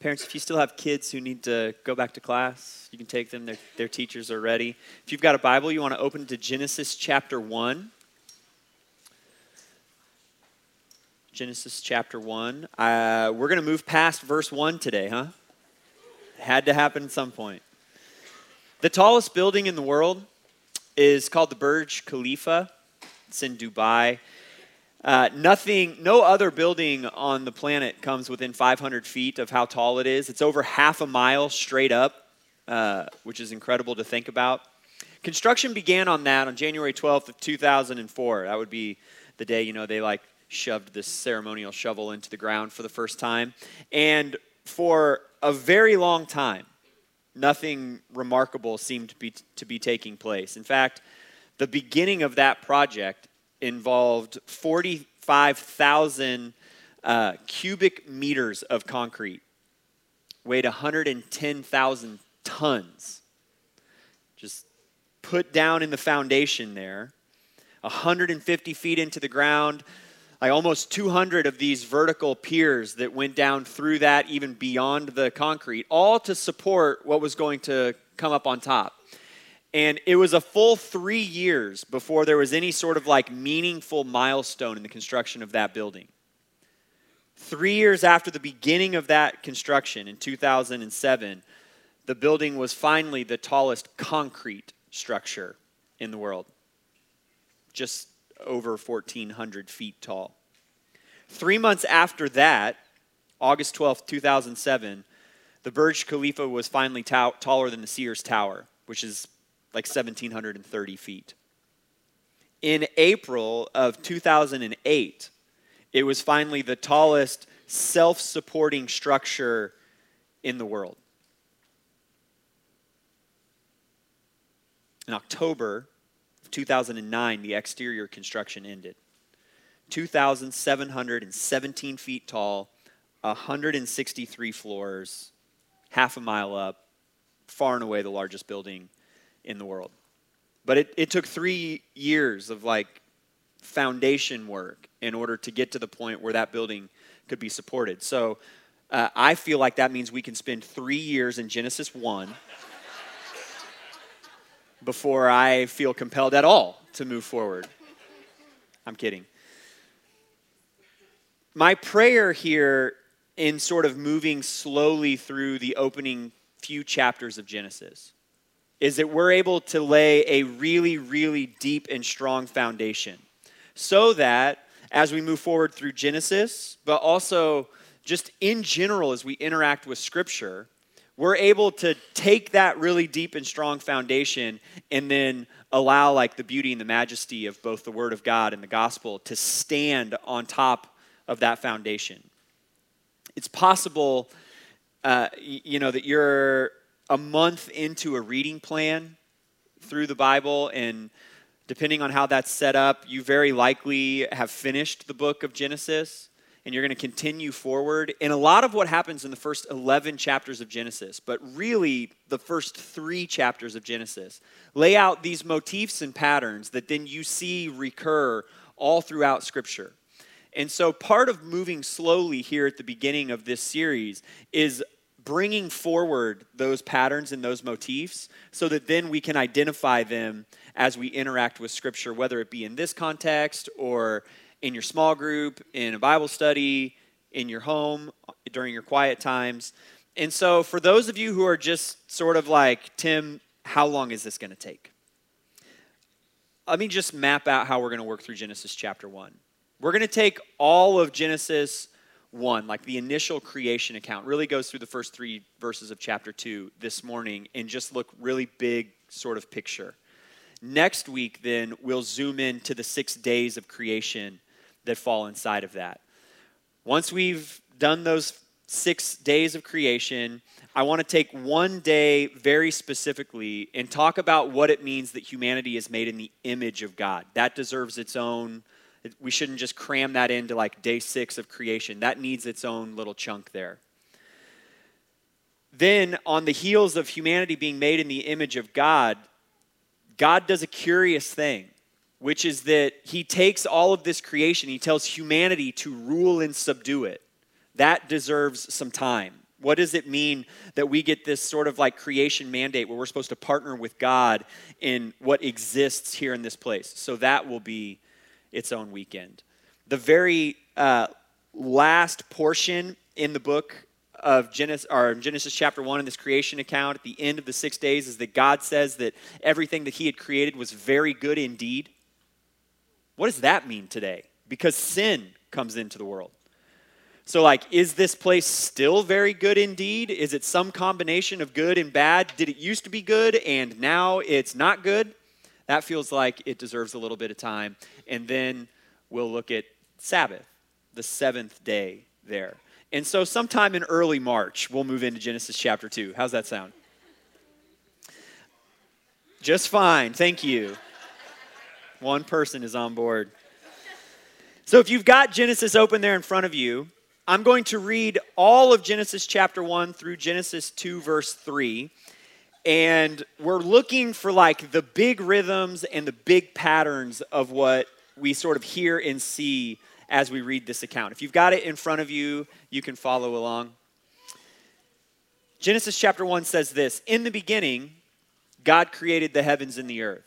Parents, if you still have kids who need to go back to class, you can take them. Their teachers are ready. If you've got a Bible, you want to open to Genesis chapter 1. Genesis chapter 1. We're going to move past verse 1 today, huh? It had to happen at some point. The tallest building in the world is called the Burj Khalifa. It's in Dubai. No other building on the planet comes within 500 feet of how tall it is. It's over half a mile straight up, which is incredible to think about. Construction began on that on January 12th of 2004. That would be the day, they shoved this ceremonial shovel into the ground for the first time. And for a very long time, nothing remarkable seemed to be taking place. In fact, the beginning of that project involved 45,000 cubic meters of concrete, weighed 110,000 tons. Just put down in the foundation there, 150 feet into the ground, almost 200 of these vertical piers that went down through that, even beyond the concrete, all to support what was going to come up on top. And it was a full 3 years before there was any sort of meaningful milestone in the construction of that building. 3 years after the beginning of that construction in 2007, the building was finally the tallest concrete structure in the world. Just over 1,400 feet tall. 3 months after that, August 12th, 2007, the Burj Khalifa was finally taller than the Sears Tower, which is 1,730 feet. In April of 2008, it was finally the tallest self-supporting structure in the world. In October of 2009, the exterior construction ended. 2,717 feet tall, 163 floors, half a mile up, far and away the largest building in the world. But it took 3 years of foundation work in order to get to the point where that building could be supported. So I feel like that means we can spend 3 years in Genesis 1 before I feel compelled at all to move forward. I'm kidding. My prayer here in sort of moving slowly through the opening few chapters of Genesis is that we're able to lay a really, really deep and strong foundation so that as we move forward through Genesis, but also just in general as we interact with Scripture, we're able to take that really deep and strong foundation and then allow the beauty and the majesty of both the Word of God and the Gospel to stand on top of that foundation. It's possible, that you're a month into a reading plan through the Bible, and depending on how that's set up, you very likely have finished the book of Genesis, and you're going to continue forward. And a lot of what happens in the first 11 chapters of Genesis, but really the first 3 chapters of Genesis, lay out these motifs and patterns that then you see recur all throughout Scripture. And so part of moving slowly here at the beginning of this series is bringing forward those patterns and those motifs so that then we can identify them as we interact with Scripture, whether it be in this context or in your small group, in a Bible study, in your home, during your quiet times. And so for those of you who are just sort of Tim, how long is this going to take? Let me just map out how we're going to work through Genesis chapter 1. We're going to take all of Genesis 1, the initial creation account, really goes through the first 3 verses of chapter 2 this morning and just look really big sort of picture. Next week, then, we'll zoom in to the 6 days of creation that fall inside of that. Once we've done those 6 days of creation, I want to take one day very specifically and talk about what it means that humanity is made in the image of God. That deserves its own. We shouldn't just cram that into day 6 of creation. That needs its own little chunk there. Then on the heels of humanity being made in the image of God, God does a curious thing, which is that he takes all of this creation, he tells humanity to rule and subdue it. That deserves some time. What does it mean that we get this sort of like creation mandate where we're supposed to partner with God in what exists here in this place? So that will be its own weekend. The very last portion in the book of Genesis chapter 1 in this creation account at the end of the 6 days is that God says that everything that he had created was very good indeed. What does that mean today? Because sin comes into the world. So like, is this place still very good indeed? Is it some combination of good and bad? Did it used to be good and now it's not good? That feels like it deserves a little bit of time. And then we'll look at Sabbath, the seventh day there. And so sometime in early March, we'll move into Genesis chapter 2. How's that sound? Just fine. Thank you. One person is on board. So if you've got Genesis open there in front of you, I'm going to read all of Genesis chapter 1 through Genesis 2, verse 3. And we're looking for like the big rhythms and the big patterns of what we sort of hear and see as we read this account. If you've got it in front of you, you can follow along. Genesis chapter 1 says this, "In the beginning, God created the heavens and the earth.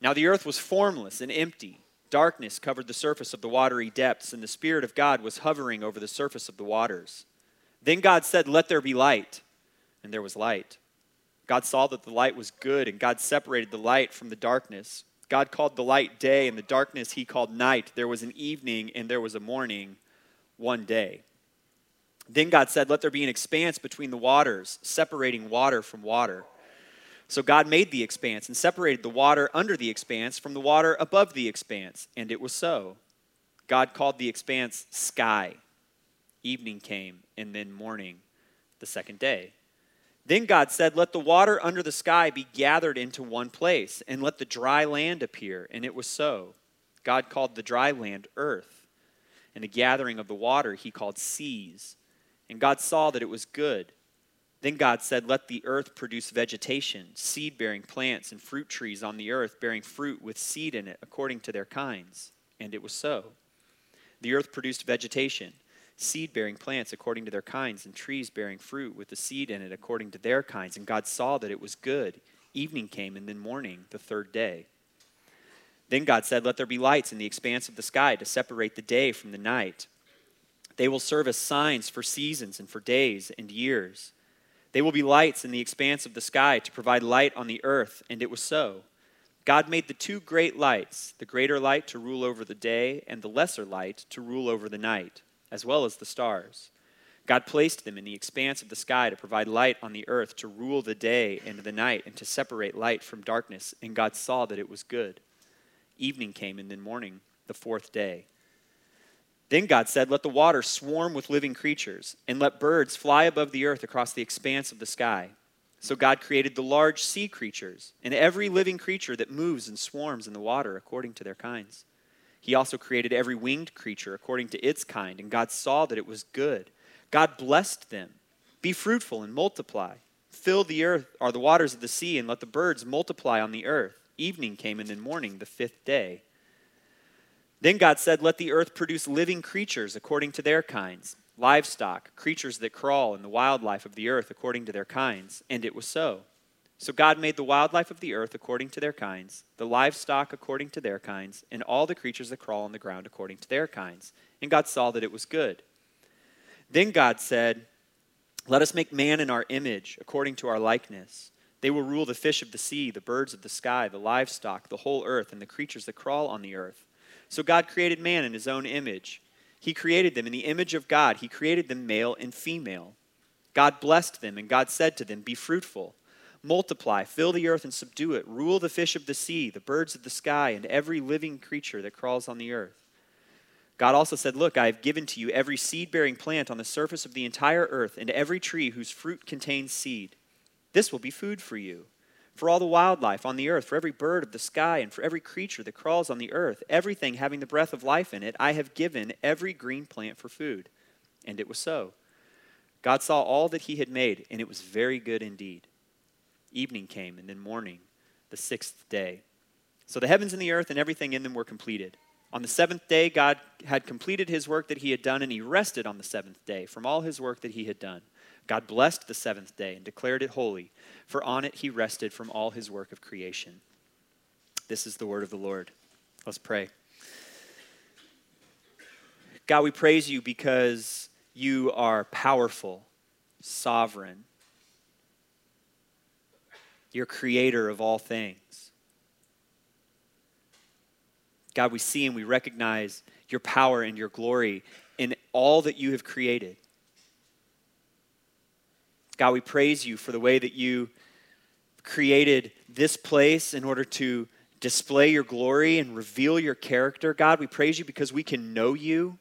Now the earth was formless and empty. Darkness covered the surface of the watery depths, and the Spirit of God was hovering over the surface of the waters. Then God said, 'Let there be light,' and there was light. God saw that the light was good, and God separated the light from the darkness. God called the light day, and the darkness he called night. There was an evening, and there was a morning, one day. Then God said, 'Let there be an expanse between the waters, separating water from water.' So God made the expanse and separated the water under the expanse from the water above the expanse, and it was so. God called the expanse sky. Evening came, and then morning, the second day. Then God said, 'Let the water under the sky be gathered into one place, and let the dry land appear,' and it was so. God called the dry land earth, and the gathering of the water he called seas. And God saw that it was good. Then God said, 'Let the earth produce vegetation, seed-bearing plants and fruit trees on the earth, bearing fruit with seed in it according to their kinds.' And it was so. The earth produced vegetation, seed-bearing plants according to their kinds, and trees bearing fruit with the seed in it according to their kinds. And God saw that it was good. Evening came, and then morning, the third day. Then God said, 'Let there be lights in the expanse of the sky to separate the day from the night. They will serve as signs for seasons and for days and years. They will be lights in the expanse of the sky to provide light on the earth,' and it was so. God made the two great lights, the greater light to rule over the day and the lesser light to rule over the night, as well as the stars. God placed them in the expanse of the sky to provide light on the earth, to rule the day and the night, and to separate light from darkness. And God saw that it was good. Evening came, and then morning, the fourth day. Then God said, 'Let the water swarm with living creatures, and let birds fly above the earth across the expanse of the sky.' So God created the large sea creatures and every living creature that moves and swarms in the water according to their kinds. He also created every winged creature according to its kind, and God saw that it was good. God blessed them. 'Be fruitful and multiply. Fill the earth or the waters of the sea, and let the birds multiply on the earth.' Evening came, and then morning, the fifth day. Then God said, 'Let the earth produce living creatures according to their kinds, livestock, creatures that crawl, and the wildlife of the earth according to their kinds.' And it was so. So God made the wildlife of the earth according to their kinds, the livestock according to their kinds, and all the creatures that crawl on the ground according to their kinds. And God saw that it was good. Then God said, 'Let us make man in our image, according to our likeness. They will rule the fish of the sea, the birds of the sky, the livestock, the whole earth, and the creatures that crawl on the earth.' So God created man in his own image. He created them in the image of God. He created them male and female. God blessed them, and God said to them, 'Be fruitful, multiply, fill the earth and subdue it, rule the fish of the sea, the birds of the sky, and every living creature that crawls on the earth.' God also said, 'Look, I have given to you every seed-bearing plant on the surface of the entire earth, and every tree whose fruit contains seed. This will be food for you. For all the wildlife on the earth, for every bird of the sky, and for every creature that crawls on the earth, everything having the breath of life in it, I have given every green plant for food.' And it was so. God saw all that he had made, and it was very good indeed. Evening came, and then morning, the sixth day. So the heavens and the earth and everything in them were completed. On the seventh day, God had completed his work that he had done, and he rested on the seventh day from all his work that he had done. God blessed the seventh day and declared it holy, for on it he rested from all his work of creation. This is the word of the Lord. Let's pray. God, we praise you because you are powerful, sovereign. You're creator of all things. God, we see and we recognize your power and your glory in all that you have created. God, we praise you for the way that you created this place in order to display your glory and reveal your character. God, we praise you because we can know you.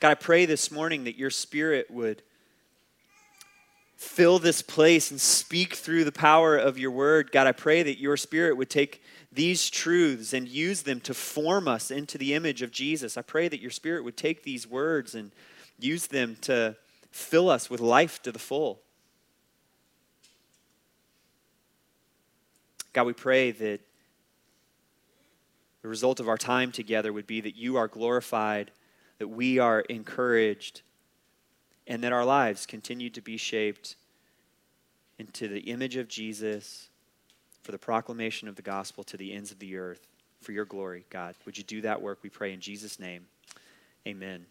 God, I pray this morning that your spirit would fill this place and speak through the power of your word. God, I pray that your spirit would take these truths and use them to form us into the image of Jesus. I pray that your spirit would take these words and use them to fill us with life to the full. God, we pray that the result of our time together would be that you are glorified, that we are encouraged, and that our lives continue to be shaped into the image of Jesus for the proclamation of the gospel to the ends of the earth, for your glory, God. Would you do that work, we pray in Jesus' name. Amen.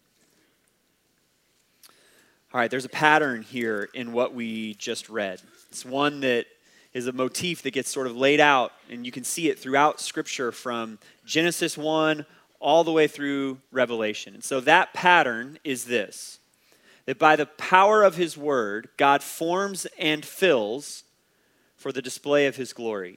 All right, there's a pattern here in what we just read. It's one that is a motif that gets sort of laid out, and you can see it throughout Scripture from Genesis 1 all the way through Revelation. And so that pattern is this, that by the power of his word, God forms and fills for the display of his glory.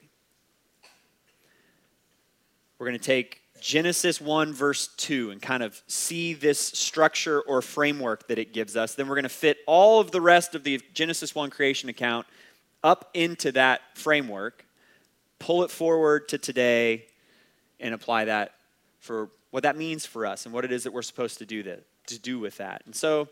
We're going to take Genesis 1 verse 2 and kind of see this structure or framework that it gives us. Then we're going to fit all of the rest of the Genesis 1 creation account up into that framework, pull it forward to today, and apply that for what that means for us and what it is that we're supposed to do with that. And so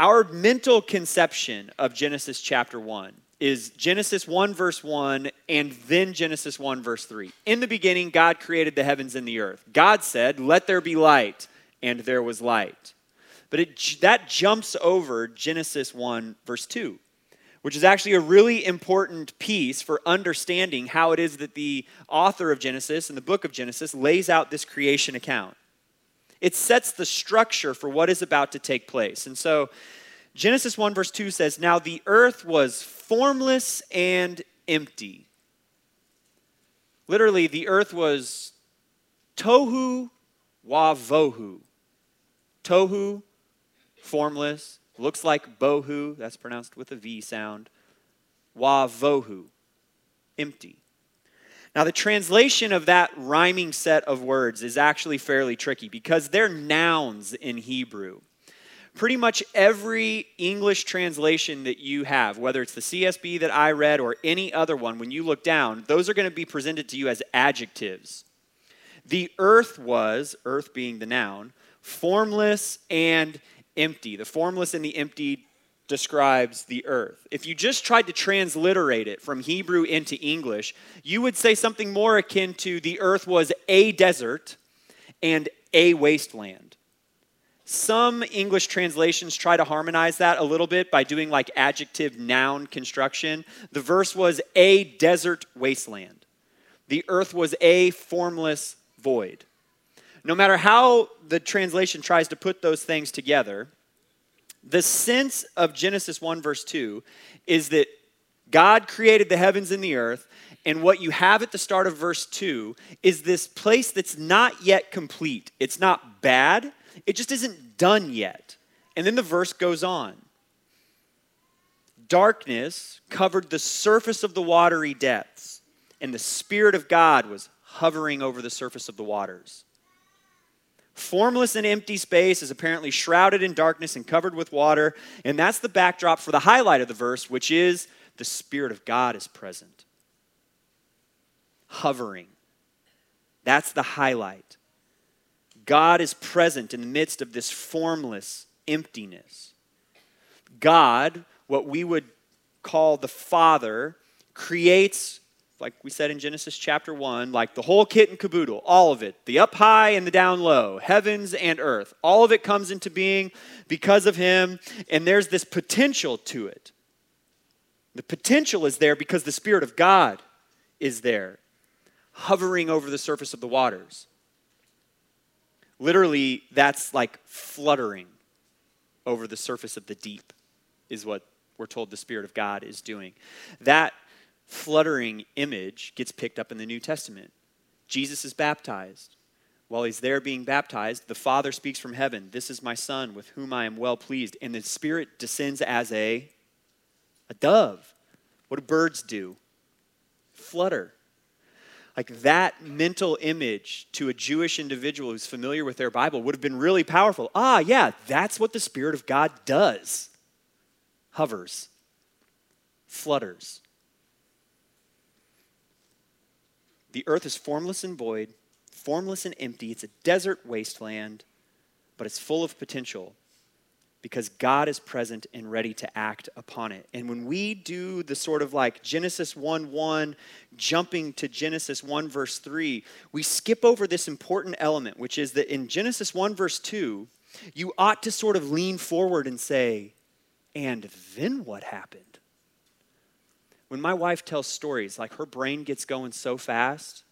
our mental conception of Genesis chapter 1 is Genesis 1 verse 1 and then Genesis 1 verse 3. In the beginning, God created the heavens and the earth. God said, let there be light, and there was light. But that jumps over Genesis 1 verse 2, which is actually a really important piece for understanding how it is that the author of Genesis and the book of Genesis lays out this creation account. It sets the structure for what is about to take place. And so Genesis 1 verse 2 says, now the earth was formless and empty. Literally, the earth was tohu wa vohu. Tohu, formless, looks like bohu, that's pronounced with a V sound. Wa vohu, empty. Now, the translation of that rhyming set of words is actually fairly tricky because they're nouns in Hebrew. Pretty much every English translation that you have, whether it's the CSB that I read or any other one, when you look down, those are going to be presented to you as adjectives. The earth was, earth being the noun, formless and empty. The formless and the empty describes the earth. If you just tried to transliterate it from Hebrew into English, you would say something more akin to the earth was a desert and a wasteland. Some English translations try to harmonize that a little bit by doing like adjective noun construction. The verse was a desert wasteland. The earth was a formless void. No matter how the translation tries to put those things together, the sense of Genesis 1 verse 2 is that God created the heavens and the earth, and what you have at the start of verse 2 is this place that's not yet complete. It's not bad. It just isn't done yet. And then the verse goes on. Darkness covered the surface of the watery depths, and the Spirit of God was hovering over the surface of the waters. Formless and empty space is apparently shrouded in darkness and covered with water. And that's the backdrop for the highlight of the verse, which is the Spirit of God is present. Hovering. That's the highlight. God is present in the midst of this formless emptiness. God, what we would call the Father, creates like we said in Genesis chapter 1, like the whole kit and caboodle, all of it, the up high and the down low, heavens and earth, all of it comes into being because of him, and there's this potential to it. The potential is there because the Spirit of God is there, hovering over the surface of the waters. Literally, that's like fluttering over the surface of the deep is what we're told the Spirit of God is doing. That fluttering image gets picked up in the New Testament. Jesus is baptized. While he's there being baptized, the Father speaks from heaven, "This is my Son with whom I am well pleased." And the Spirit descends as a dove. What do birds do? Flutter. Like that mental image to a Jewish individual who's familiar with their Bible would have been really powerful. Ah, yeah, that's what the Spirit of God does. Hovers, flutters. The earth is formless and void, formless and empty. It's a desert wasteland, but it's full of potential because God is present and ready to act upon it. And when we do the sort of like Genesis 1:1, jumping to Genesis 1 verse 3, we skip over this important element, which is that in Genesis 1 verse 2, you ought to sort of lean forward and say, "And then what happened?" When my wife tells stories, like her brain gets going so fast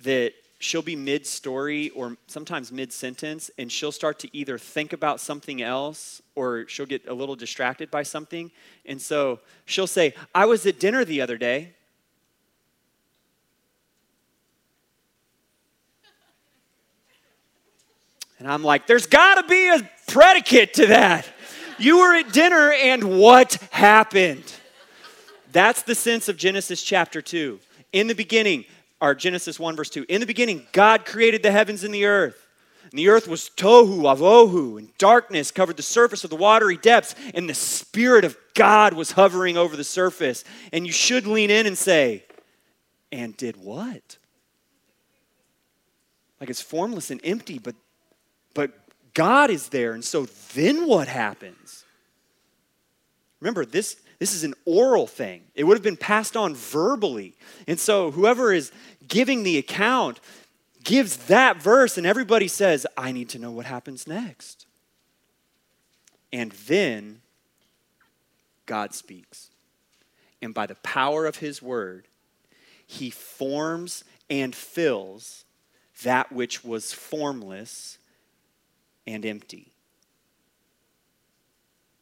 that she'll be mid-story or sometimes mid-sentence, and she'll start to either think about something else or she'll get a little distracted by something. And so she'll say, "I was at dinner the other day." And I'm like, there's got to be a predicate to that. You were at dinner and what happened? That's the sense of Genesis chapter 2. In the beginning, or Genesis 1 verse 2. In the beginning, God created the heavens and the earth. And the earth was tohu, vohu, and darkness covered the surface of the watery depths. And the Spirit of God was hovering over the surface. And you should lean in and say, "And did what?" Like it's formless and empty, but God is there. And so then what happens? Remember, this is an oral thing. It would have been passed on verbally. And so whoever is giving the account gives that verse and everybody says, "I need to know what happens next." And then God speaks. And by the power of his word, he forms and fills that which was formless and empty.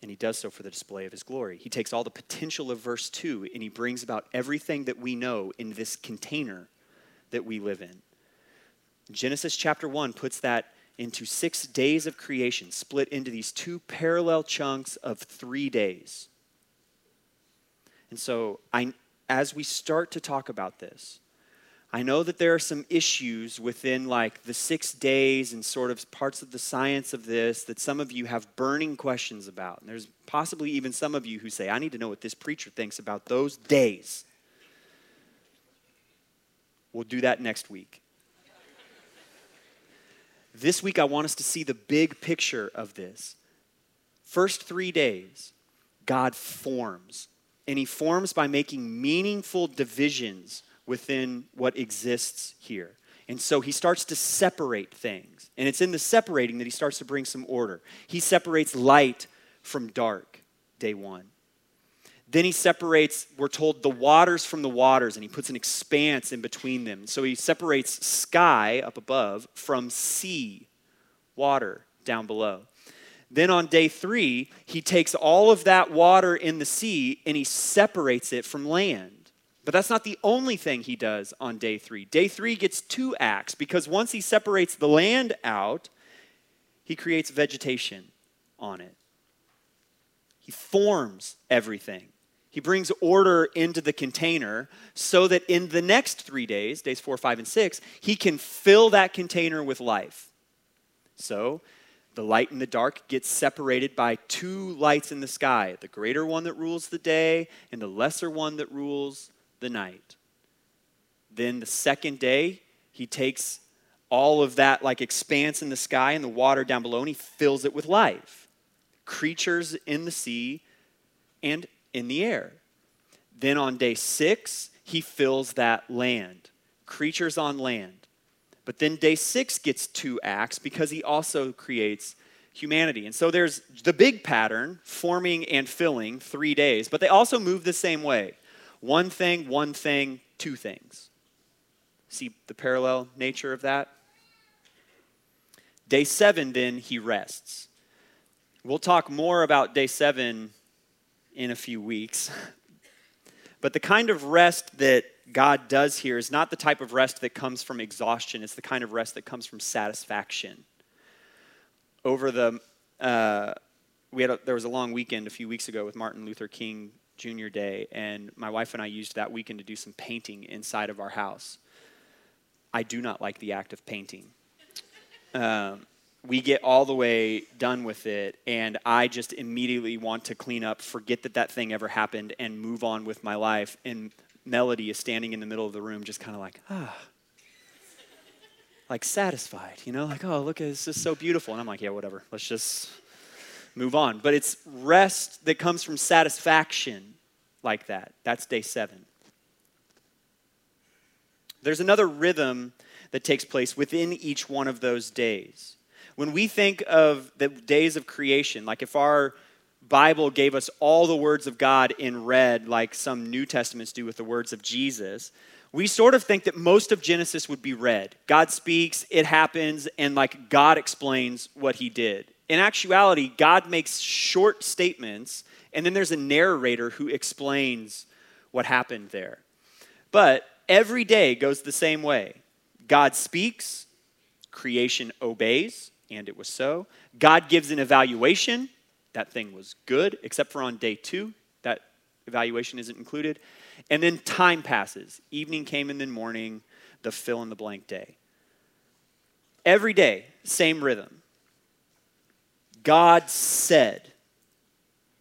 And he does so for the display of his glory. He takes all the potential of verse 2 and he brings about everything that we know in this container that we live in. Genesis chapter 1 puts that into 6 days of creation, split into these two parallel chunks of 3 days. And so as we start to talk about this, I know that there are some issues within like the 6 days and sort of parts of the science of this that some of you have burning questions about. And there's possibly even some of you who say, "I need to know what this preacher thinks about those days." We'll do that next week. This week I want us to see the big picture of this. First 3 days, God forms. And he forms by making meaningful divisions within what exists here. And so he starts to separate things. And it's in the separating that he starts to bring some order. He separates light from dark, day one. Then he separates, we're told, the waters from the waters, and he puts an expanse in between them. So he separates sky up above from sea, water down below. Then on day three, he takes all of that water in the sea and he separates it from land. But that's not the only thing he does on day three. Day three gets 2 acts because once he separates the land out, he creates vegetation on it. He forms everything. He brings order into the container so that in the next 3 days, days 4, 5, and 6, he can fill that container with life. So the light and the dark get separated by 2 lights in the sky, the greater one that rules the day and the lesser one that rules the night. Then the second day, he takes all of that like expanse in the sky and the water down below and he fills it with life. Creatures in the sea and in the air. Then on day 6, he fills that land, creatures on land. But then day 6 gets 2 acts because he also creates humanity. And so there's the big pattern, forming and filling, 3 days, but they also move the same way. One thing, 2 things. See the parallel nature of that? Day 7, then, he rests. We'll talk more about day 7 in a few weeks. But the kind of rest that God does here is not the type of rest that comes from exhaustion. It's the kind of rest that comes from satisfaction. There was a long weekend a few weeks ago with Martin Luther King Jr. Day, and my wife and I used that weekend to do some painting inside of our house. I do not like the act of painting. We get all the way done with it, and I just immediately want to clean up, forget that that thing ever happened, and move on with my life. And Melody is standing in the middle of the room just kind of like, like satisfied, you know? Like, oh, look, it's just so beautiful. And I'm like, yeah, whatever. Let's just move on. But it's rest that comes from satisfaction like that. That's day 7. There's another rhythm that takes place within each one of those days. When we think of the days of creation, like if our Bible gave us all the words of God in red, like some New Testaments do with the words of Jesus, we sort of think that most of Genesis would be read. God speaks, it happens, and like God explains what he did. In actuality, God makes short statements, and then there's a narrator who explains what happened there. But every day goes the same way. God speaks, creation obeys, and it was so. God gives an evaluation, that thing was good, except for on day 2, that evaluation isn't included. And then time passes. Evening came and then morning, the fill in the blank day. Every day, same rhythm. God said.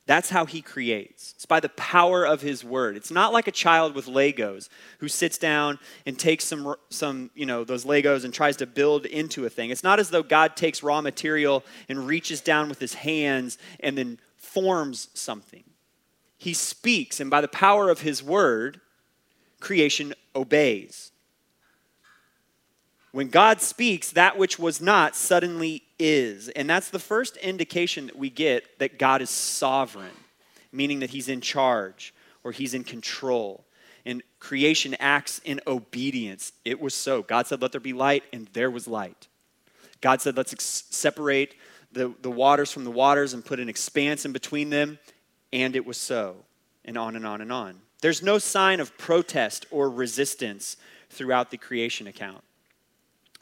That's how he creates. It's by the power of his word. It's not like a child with Legos who sits down and takes some those Legos and tries to build into a thing. It's not as though God takes raw material and reaches down with his hands and then forms something. He speaks, and by the power of his word, creation obeys. When God speaks, that which was not suddenly is. And that's the first indication that we get that God is sovereign, meaning that he's in charge or he's in control. And creation acts in obedience. It was so. God said, let there be light, and there was light. God said, let's separate the waters from the waters and put an expanse in between them, and it was so, and on and on and on. There's no sign of protest or resistance throughout the creation account.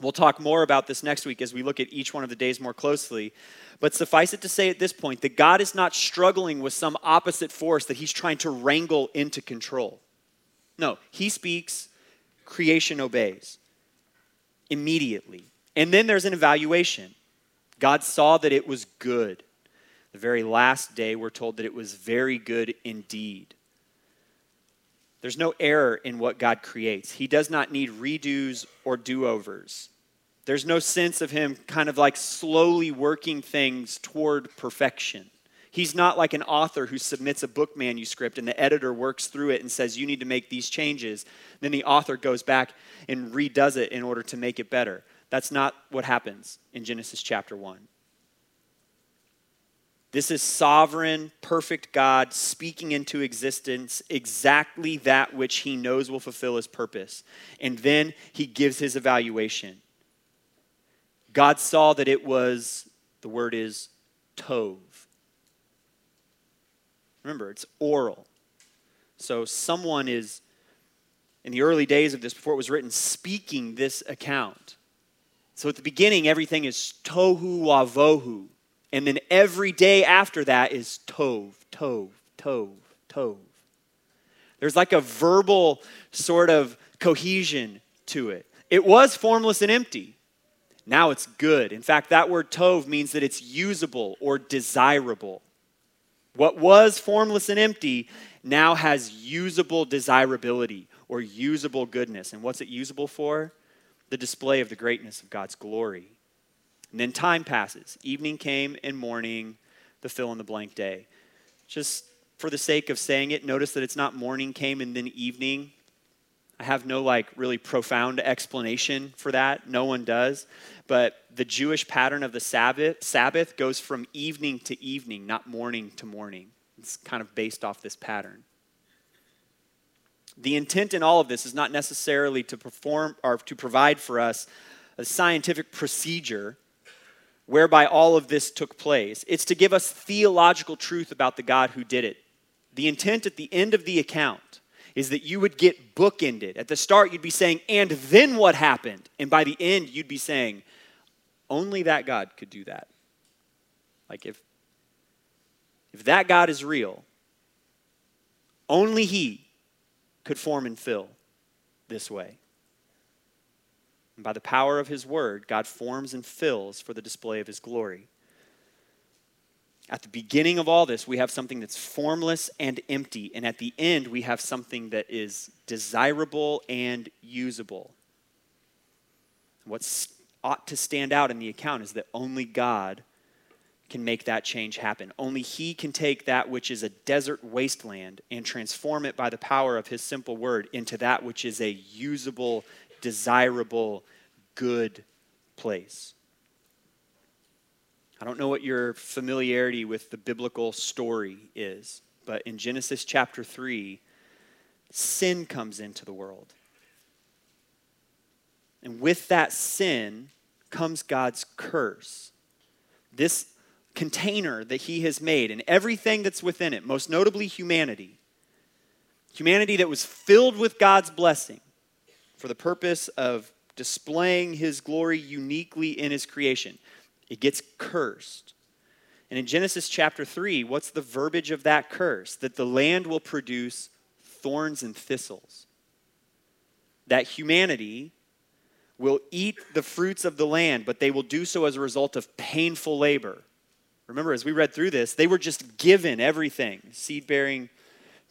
We'll talk more about this next week as we look at each one of the days more closely. But suffice it to say at this point that God is not struggling with some opposite force that he's trying to wrangle into control. No, he speaks, creation obeys immediately. And then there's an evaluation. God saw that it was good. The very last day, we're told that it was very good indeed. There's no error in what God creates. He does not need redos or do-overs. There's no sense of him kind of like slowly working things toward perfection. He's not like an author who submits a book manuscript and the editor works through it and says, you need to make these changes. Then the author goes back and redoes it in order to make it better. That's not what happens in Genesis chapter 1. This is sovereign, perfect God speaking into existence exactly that which he knows will fulfill his purpose. And then he gives his evaluation. God saw that it was, the word is tov. Remember, it's oral. So someone is, in the early days of this, before it was written, speaking this account. So at the beginning, everything is tohu wa vohu. And then every day after that is tov, tov, tov, tov. There's like a verbal sort of cohesion to it. It was formless and empty. Now it's good. In fact, that word tov means that it's usable or desirable. What was formless and empty now has usable desirability or usable goodness. And what's it usable for? The display of the greatness of God's glory. And then time passes. Evening came and morning, the fill in the blank day. Just for the sake of saying it, notice that it's not morning came and then evening. I have no like really profound explanation for that. No one does. But the Jewish pattern of the Sabbath goes from evening to evening, not morning to morning. It's kind of based off this pattern. The intent in all of this is not necessarily to perform or to provide for us a scientific procedure whereby all of this took place. It's to give us theological truth about the God who did it. The intent at the end of the account is that you would get bookended. At the start, you'd be saying, and then what happened? And by the end, you'd be saying, only that God could do that. Like if that God is real, only he could form and fill this way. And by the power of his word, God forms and fills for the display of his glory. At the beginning of all this, we have something that's formless and empty. And at the end, we have something that is desirable and usable. What ought to stand out in the account is that only God can make that change happen. Only he can take that which is a desert wasteland and transform it by the power of his simple word into that which is a usable, desirable, good place. I don't know what your familiarity with the biblical story is, but in Genesis chapter 3, sin comes into the world. And with that sin comes God's curse. This container that he has made and everything that's within it, most notably humanity that was filled with God's blessing for the purpose of displaying his glory uniquely in his creation, it gets cursed. And in Genesis chapter 3, what's the verbiage of that curse? That the land will produce thorns and thistles. That humanity will eat the fruits of the land, but they will do so as a result of painful labor. Remember, as we read through this, they were just given everything, seed-bearing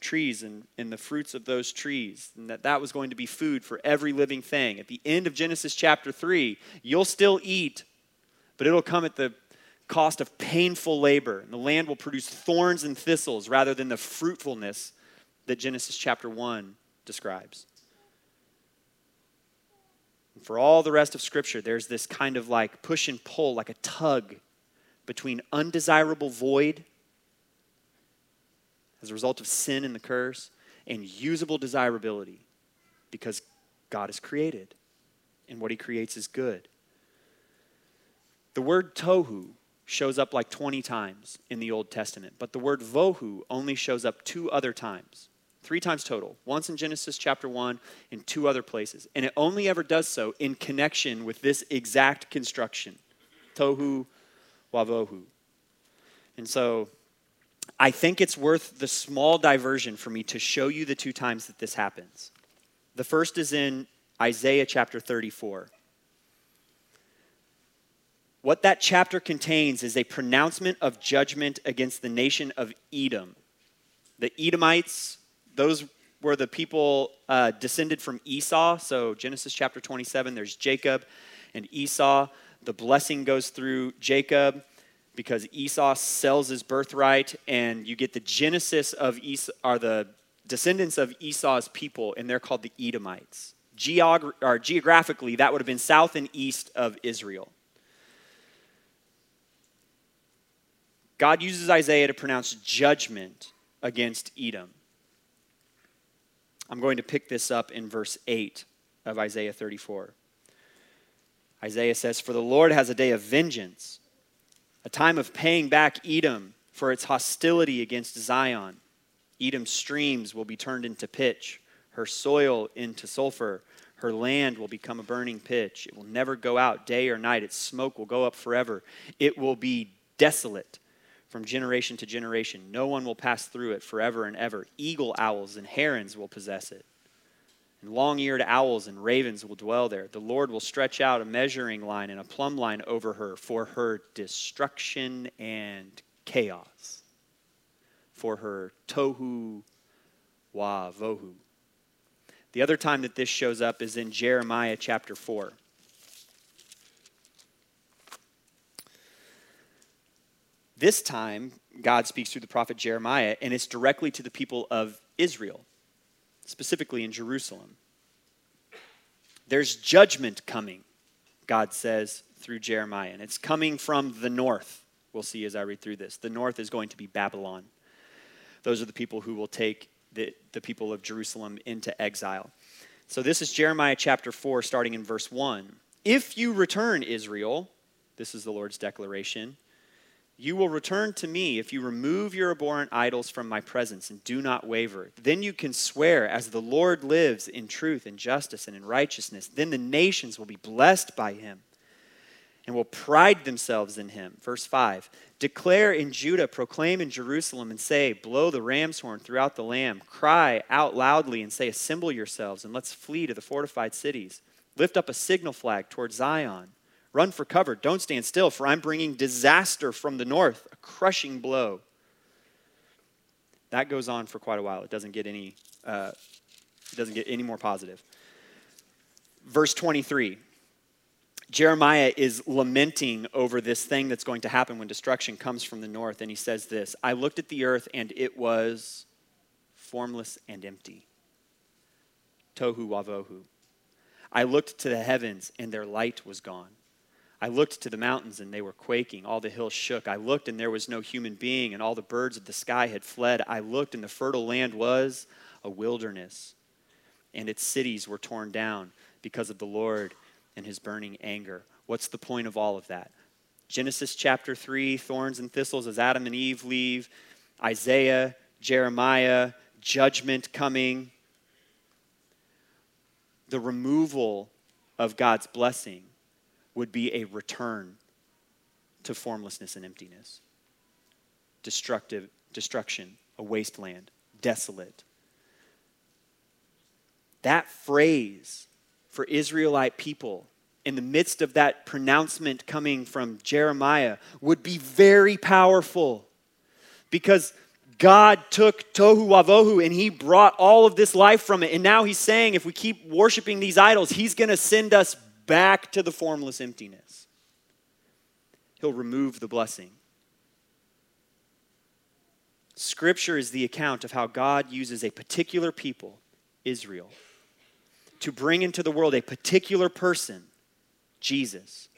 trees and the fruits of those trees, and that was going to be food for every living thing. At the end of Genesis chapter 3, you'll still eat, but it'll come at the cost of painful labor. And the land will produce thorns and thistles rather than the fruitfulness that Genesis chapter 1 describes. And for all the rest of Scripture, there's this kind of like push and pull, like a tug between undesirable void as a result of sin and the curse and usable desirability because God is created and what he creates is good. The word tohu shows up like 20 times in the Old Testament, but the word vohu only shows up 2 other times, 3 times total, once in Genesis chapter 1 and 2 other places. And it only ever does so in connection with this exact construction, tohu wavohu. And so I think it's worth the small diversion for me to show you the 2 times that this happens. The first is in Isaiah chapter 34. What that chapter contains is a pronouncement of judgment against the nation of Edom. The Edomites, those were the people descended from Esau. So Genesis chapter 27, there's Jacob and Esau. The blessing goes through Jacob because Esau sells his birthright, and you get the genesis of Esau, or the descendants of Esau's people, and they're called the Edomites. Geographically, that would have been south and east of Israel. God uses Isaiah to pronounce judgment against Edom. I'm going to pick this up in verse 8 of Isaiah 34. Isaiah says, "For the Lord has a day of vengeance, a time of paying back Edom for its hostility against Zion. Edom's streams will be turned into pitch, her soil into sulfur. Her land will become a burning pitch. It will never go out day or night. Its smoke will go up forever. It will be desolate from generation to generation. No one will pass through it forever and ever. Eagle owls and herons will possess it. And long-eared owls and ravens will dwell there. The Lord will stretch out a measuring line and a plumb line over her for her destruction and chaos, for her tohu wa vohu." The other time that this shows up is in Jeremiah chapter 4. This time, God speaks through the prophet Jeremiah, and it's directly to the people of Israel, specifically in Jerusalem. There's judgment coming, God says through Jeremiah, and it's coming from the north. We'll see as I read through this. The north is going to be Babylon. Those are the people who will take the people of Jerusalem into exile. So this is Jeremiah chapter 4, starting in verse 1. If you return, Israel, this is the Lord's declaration, you will return to me if you remove your abhorrent idols from my presence and do not waver. Then you can swear, as the Lord lives, in truth and justice and in righteousness. Then the nations will be blessed by him and will pride themselves in him. Verse 5, declare in Judah, proclaim in Jerusalem, and say, blow the ram's horn throughout the land. Cry out loudly and say, assemble yourselves, and let's flee to the fortified cities. Lift up a signal flag toward Zion. Run for cover, don't stand still, for I'm bringing disaster from the north, a crushing blow. That goes on for quite a while. It doesn't get any, more positive. Verse 23, Jeremiah is lamenting over this thing that's going to happen when destruction comes from the north, and he says this, I looked at the earth and it was formless and empty. Tohu wa vohu. I looked to the heavens and their light was gone. I looked to the mountains and they were quaking. All the hills shook. I looked and there was no human being, and all the birds of the sky had fled. I looked and the fertile land was a wilderness, and its cities were torn down because of the Lord and his burning anger. What's the point of all of that? Genesis chapter 3, thorns and thistles as Adam and Eve leave. Isaiah, Jeremiah, judgment coming. The removal of God's blessing would be a return to formlessness and emptiness. Destruction, a wasteland, desolate. That phrase for Israelite people in the midst of that pronouncement coming from Jeremiah would be very powerful, because God took tohu wavohu and he brought all of this life from it. And now he's saying, if we keep worshiping these idols, he's going to send us back to the formless emptiness. He'll remove the blessing. Scripture is the account of how God uses a particular people, Israel, to bring into the world a particular person, Jesus,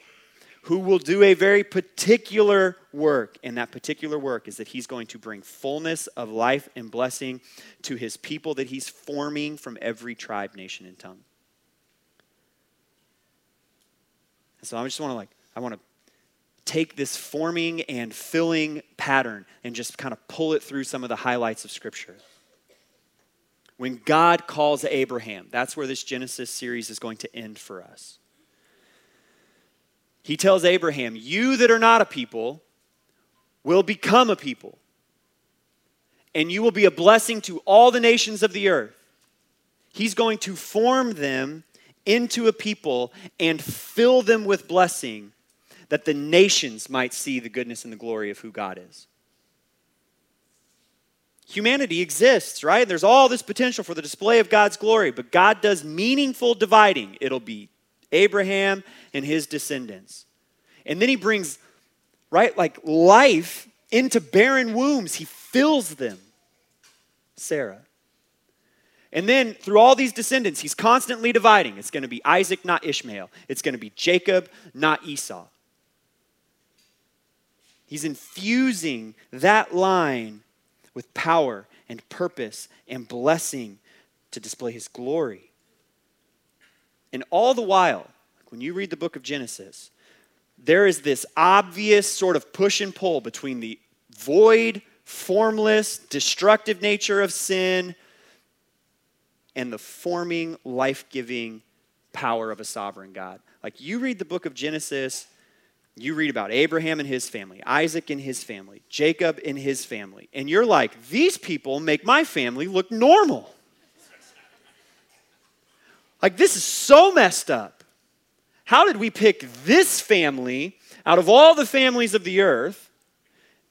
who will do a very particular work. And that particular work is that he's going to bring fullness of life and blessing to his people that he's forming from every tribe, nation, and tongue. And so I want to take this forming and filling pattern and just kind of pull it through some of the highlights of Scripture. When God calls Abraham, that's where this Genesis series is going to end for us. He tells Abraham, you that are not a people will become a people, and you will be a blessing to all the nations of the earth. He's going to form them into a people and fill them with blessing, that the nations might see the goodness and the glory of who God is. Humanity exists, right? There's all this potential for the display of God's glory, but God does meaningful dividing. It'll be Abraham and his descendants. And then he brings, right, like life into barren wombs. He fills them. Sarah. And then through all these descendants, he's constantly dividing. It's going to be Isaac, not Ishmael. It's going to be Jacob, not Esau. He's infusing that line with power and purpose and blessing to display his glory. And all the while, when you read the book of Genesis, there is this obvious sort of push and pull between the void, formless, destructive nature of sin and the forming, life-giving power of a sovereign God. Like, you read the book of Genesis, you read about Abraham and his family, Isaac and his family, Jacob and his family, and you're like, these people make my family look normal. Like, this is so messed up. How did we pick this family out of all the families of the earth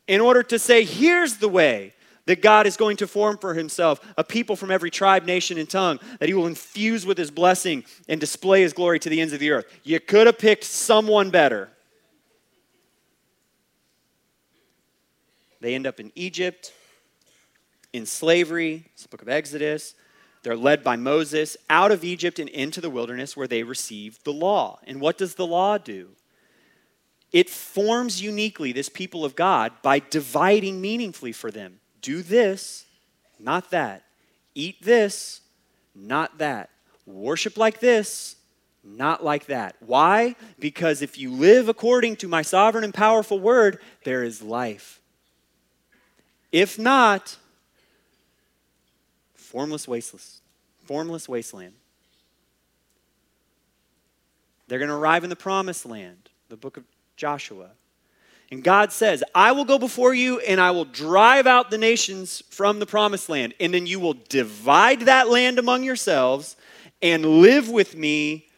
in order to say, here's the way that God is going to form for himself a people from every tribe, nation, and tongue that he will infuse with his blessing and display his glory to the ends of the earth? You could have picked someone better. They end up in Egypt, in slavery. It's the book of Exodus. They're led by Moses out of Egypt and into the wilderness where they receive the law. And what does the law do? It forms uniquely this people of God by dividing meaningfully for them. Do this, not that. Eat this, not that. Worship like this, not like that. Why? Because if you live according to my sovereign and powerful word, there is life. If not, formless wasteland. They're going to arrive in the promised land, the book of Joshua. And God says, I will go before you and I will drive out the nations from the promised land. And then you will divide that land among yourselves and live with me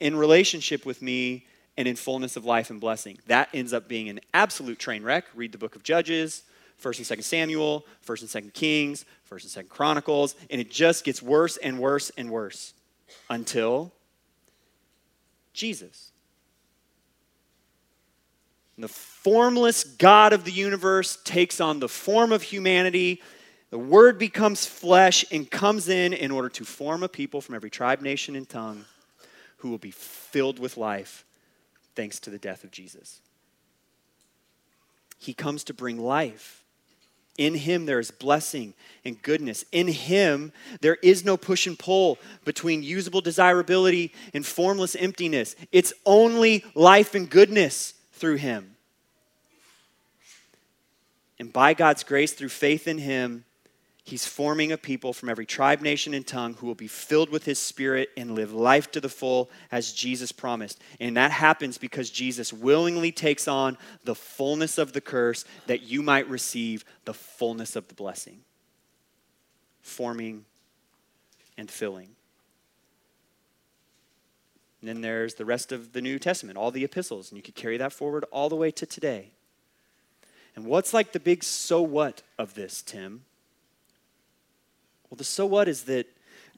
in relationship with me and in fullness of life and blessing. That ends up being an absolute train wreck. Read the book of Judges, 1st and 2nd Samuel, 1st and 2nd Kings, 1st and 2nd Chronicles. And it just gets worse and worse and worse until Jesus. And the formless God of the universe takes on the form of humanity. The word becomes flesh and comes in order to form a people from every tribe, nation, and tongue who will be filled with life thanks to the death of Jesus. He comes to bring life. In him there is blessing and goodness. In him there is no push and pull between usable desirability and formless emptiness. It's only life and goodness through him. And by God's grace, through faith in him, he's forming a people from every tribe, nation, and tongue who will be filled with his spirit and live life to the full as Jesus promised. And that happens because Jesus willingly takes on the fullness of the curse that you might receive the fullness of the blessing. Forming and filling. And then there's the rest of the New Testament, all the epistles, and you could carry that forward all the way to today. And what's like the big so what of this, Tim? Well, the so what is that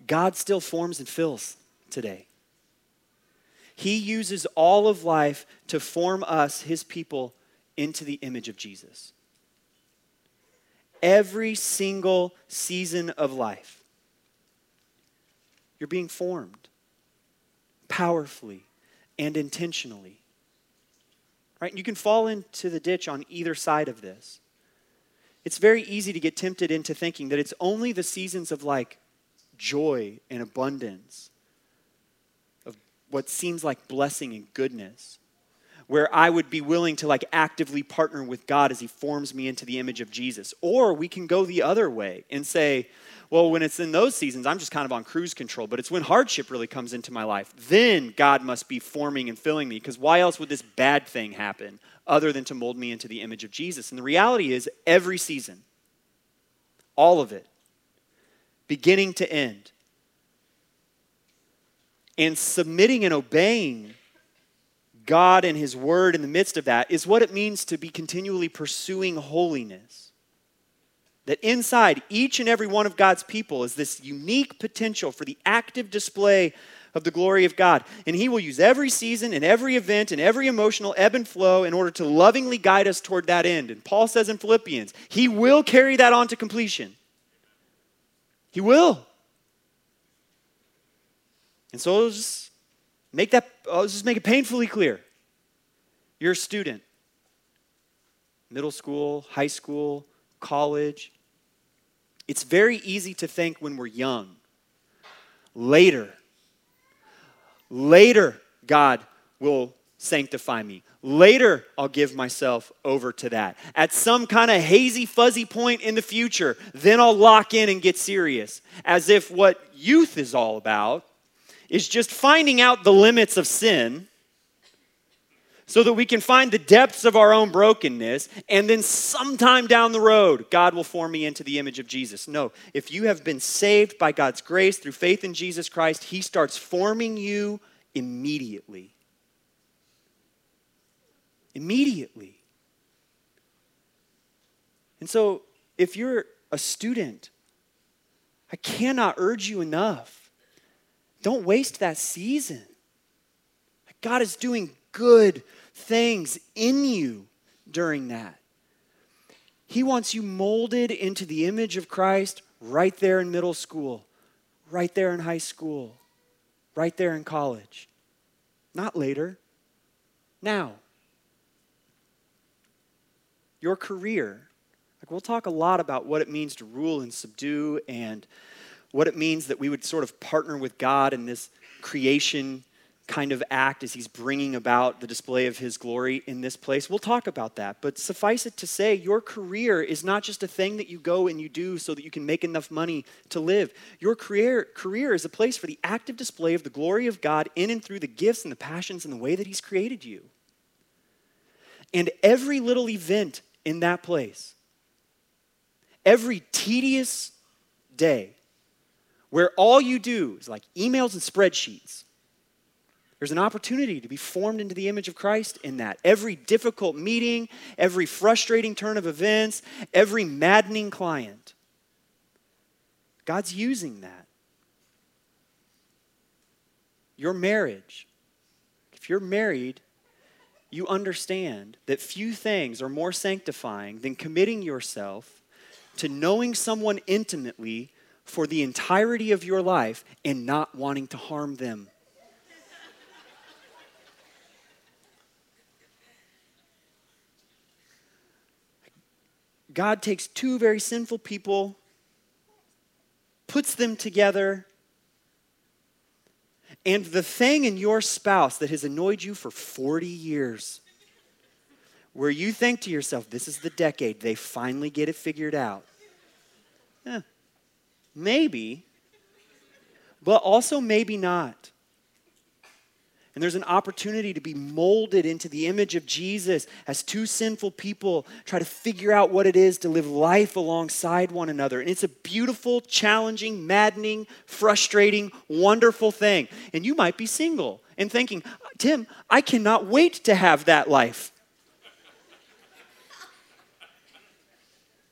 God still forms and fills today. He uses all of life to form us, his people, into the image of Jesus. Every single season of life, you're being formed. Powerfully and intentionally. Right? And you can fall into the ditch on either side of this. It's very easy to get tempted into thinking that it's only the seasons of like joy and abundance, of what seems like blessing and goodness, where I would be willing to like actively partner with God as he forms me into the image of Jesus. Or we can go the other way and say, well, when it's in those seasons, I'm just kind of on cruise control, but it's when hardship really comes into my life. Then God must be forming and filling me, because why else would this bad thing happen other than to mold me into the image of Jesus? And the reality is every season, all of it, beginning to end, and submitting and obeying God and his word in the midst of that is what it means to be continually pursuing holiness. That inside each and every one of God's people is this unique potential for the active display of the glory of God. And he will use every season and every event and every emotional ebb and flow in order to lovingly guide us toward that end. And Paul says in Philippians, he will carry that on to completion. He will. And so it'll just make it painfully clear. You're a student. Middle school, high school, college. It's very easy to think when we're young, later God will sanctify me. Later, I'll give myself over to that. At some kind of hazy, fuzzy point in the future, then I'll lock in and get serious. As if what youth is all about is just finding out the limits of sin so that we can find the depths of our own brokenness, and then sometime down the road, God will form me into the image of Jesus. No, if you have been saved by God's grace through faith in Jesus Christ, he starts forming you immediately. Immediately. And so, if you're a student, I cannot urge you enough. Don't waste that season. God is doing good things in you during that. He wants you molded into the image of Christ right there in middle school, right there in high school, right there in college. Not later, now. Your career. Like, we'll talk a lot about what it means to rule and subdue and what it means that we would sort of partner with God in this creation kind of act as he's bringing about the display of his glory in this place. We'll talk about that, but suffice it to say, your career is not just a thing that you go and you do so that you can make enough money to live. Your career is a place for the active display of the glory of God in and through the gifts and the passions and the way that he's created you. And every little event in that place, every tedious day where all you do is like emails and spreadsheets, there's an opportunity to be formed into the image of Christ in that. Every difficult meeting, every frustrating turn of events, every maddening client, God's using that. Your marriage, if you're married, you understand that few things are more sanctifying than committing yourself to knowing someone intimately for the entirety of your life and not wanting to harm them. God takes two very sinful people, puts them together, and the thing in your spouse that has annoyed you for 40 years, where you think to yourself, this is the decade, they finally get it figured out. Eh, maybe, but also maybe not. And there's an opportunity to be molded into the image of Jesus as two sinful people try to figure out what it is to live life alongside one another. And it's a beautiful, challenging, maddening, frustrating, wonderful thing. And you might be single and thinking, Tim, I cannot wait to have that life.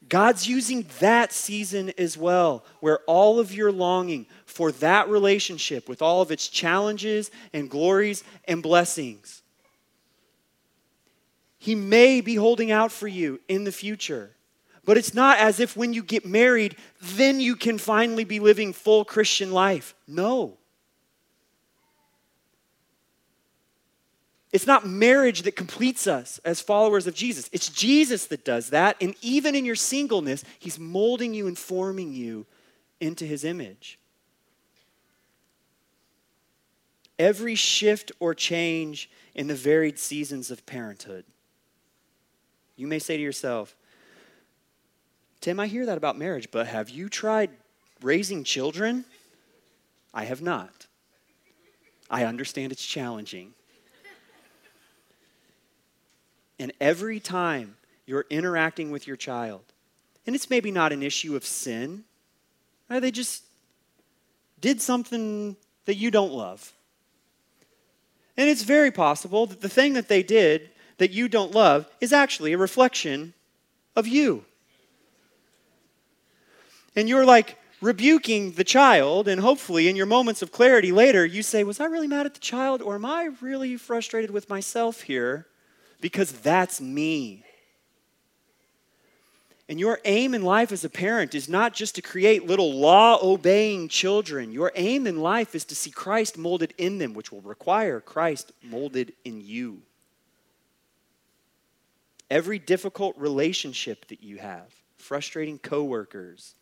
God's using that season as well, where all of your longing for that relationship with all of its challenges and glories and blessings. He may be holding out for you in the future, but it's not as if when you get married, then you can finally be living full Christian life. No. It's not marriage that completes us as followers of Jesus. It's Jesus that does that. And even in your singleness, he's molding you and forming you into his image. Every shift or change in the varied seasons of parenthood. You may say to yourself, Tim, I hear that about marriage, but have you tried raising children? I have not. I understand it's challenging. And every time you're interacting with your child, and it's maybe not an issue of sin, right? They just did something that you don't love. And it's very possible that the thing that they did that you don't love is actually a reflection of you. And you're like rebuking the child, and hopefully in your moments of clarity later, you say, was I really mad at the child, or am I really frustrated with myself here? Because that's me. And your aim in life as a parent is not just to create little law-obeying children. Your aim in life is to see Christ molded in them, which will require Christ molded in you. Every difficult relationship that you have, frustrating coworkers,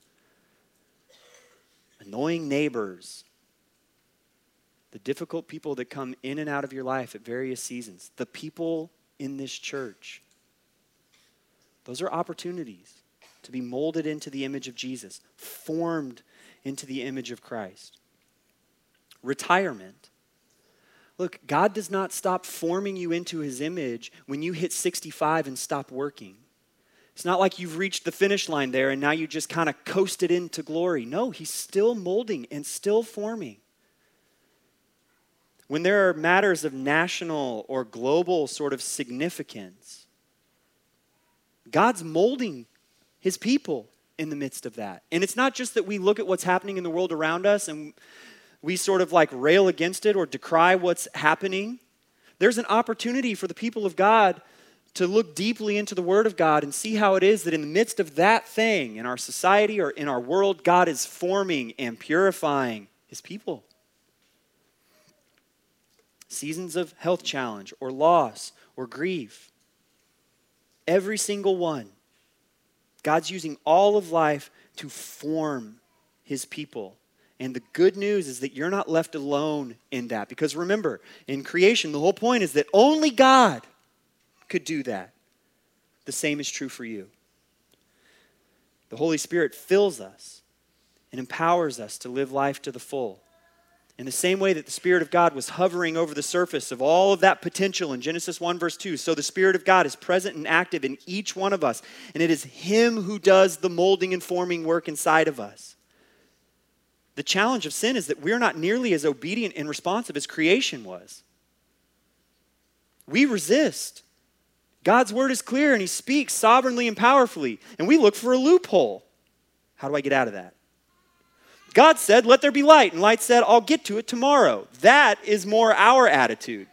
annoying neighbors, the difficult people that come in and out of your life at various seasons, the people in this church. Those are opportunities to be molded into the image of Jesus, formed into the image of Christ. Retirement. Look, God does not stop forming you into his image when you hit 65 and stop working. It's not like you've reached the finish line there and now you just kind of coasted into glory. No, he's still molding and still forming. When there are matters of national or global sort of significance, God's molding his people in the midst of that. And it's not just that we look at what's happening in the world around us and we sort of like rail against it or decry what's happening. There's an opportunity for the people of God to look deeply into the Word of God and see how it is that in the midst of that thing, in our society or in our world, God is forming and purifying His people. Seasons of health challenge or loss or grief. Every single one. God's using all of life to form His people. And the good news is that you're not left alone in that. Because remember, in creation, the whole point is that only God could do that. The same is true for you. The Holy Spirit fills us and empowers us to live life to the full. In the same way that the Spirit of God was hovering over the surface of all of that potential in Genesis 1 verse 2, so the Spirit of God is present and active in each one of us, and it is Him who does the molding and forming work inside of us. The challenge of sin is that we're not nearly as obedient and responsive as creation was. We resist. God's word is clear and He speaks sovereignly and powerfully. And we look for a loophole. How do I get out of that? God said, let there be light. And light said, I'll get to it tomorrow. That is more our attitude.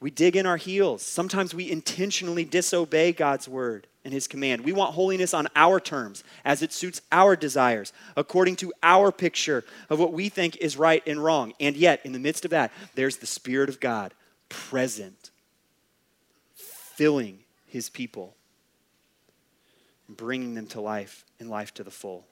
We dig in our heels. Sometimes we intentionally disobey God's word and His command. We want holiness on our terms, as it suits our desires, according to our picture of what we think is right and wrong. And yet, in the midst of that, there's the Spirit of God present, filling His people, bringing them to life and life to the full.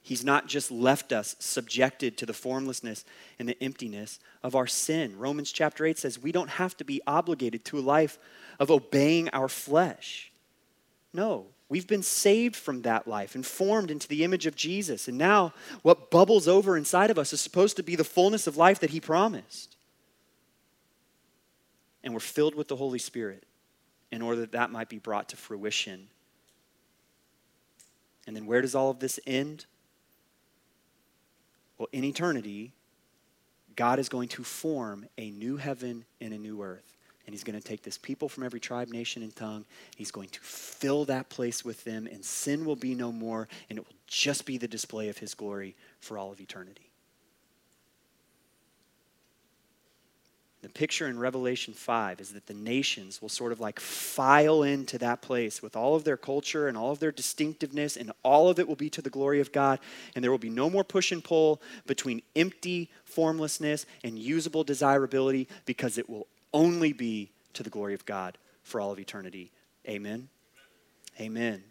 He's not just left us subjected to the formlessness and the emptiness of our sin. Romans chapter 8 says we don't have to be obligated to a life of obeying our flesh. No, we've been saved from that life and formed into the image of Jesus. And now what bubbles over inside of us is supposed to be the fullness of life that He promised. And we're filled with the Holy Spirit in order that that might be brought to fruition. And then where does all of this end? Well, in eternity, God is going to form a new heaven and a new earth. And He's going to take this people from every tribe, nation, and tongue. He's going to fill that place with them, and sin will be no more, and it will just be the display of His glory for all of eternity. The picture in Revelation 5 is that the nations will sort of like file into that place with all of their culture and all of their distinctiveness, and all of it will be to the glory of God, and there will be no more push and pull between empty formlessness and usable desirability, because it will only be to the glory of God for all of eternity. Amen? Amen.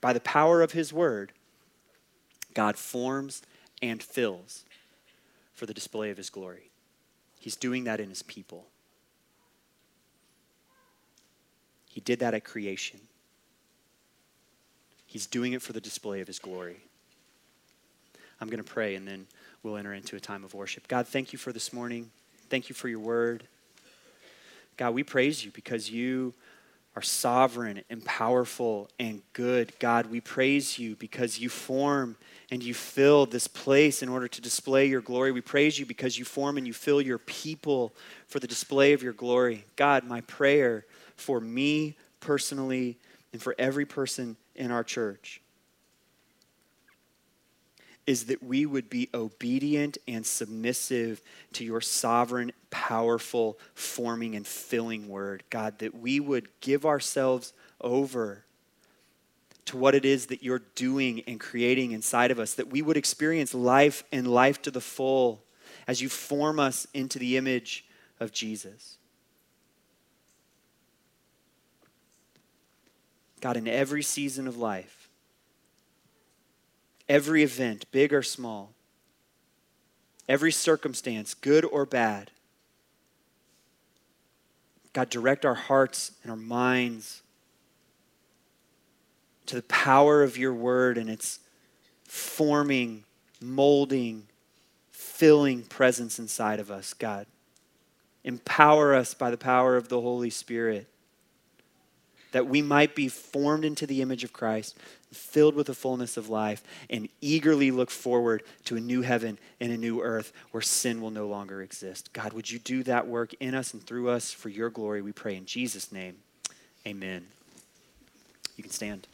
By the power of His word, God forms and fills for the display of His glory. He's doing that in His people. He did that at creation. He's doing it for the display of His glory. I'm going to pray, and then we'll enter into a time of worship. God, thank You for this morning. Thank You for Your word. God, we praise You because You are sovereign and powerful and good. God, we praise You because You form and You fill this place in order to display Your glory. We praise You because You form and You fill Your people for the display of Your glory. God, my prayer for me personally and for every person in our church is that we would be obedient and submissive to Your sovereign, powerful, forming and filling word. God, that we would give ourselves over to what it is that You're doing and creating inside of us, that we would experience life and life to the full as You form us into the image of Jesus. God, in every season of life, every event, big or small, every circumstance, good or bad, God, direct our hearts and our minds to the power of Your word and its forming, molding, filling presence inside of us, God. Empower us by the power of the Holy Spirit, that we might be formed into the image of Christ, filled with the fullness of life, and eagerly look forward to a new heaven and a new earth where sin will no longer exist. God, would You do that work in us and through us for Your glory, we pray in Jesus' name. Amen. You can stand.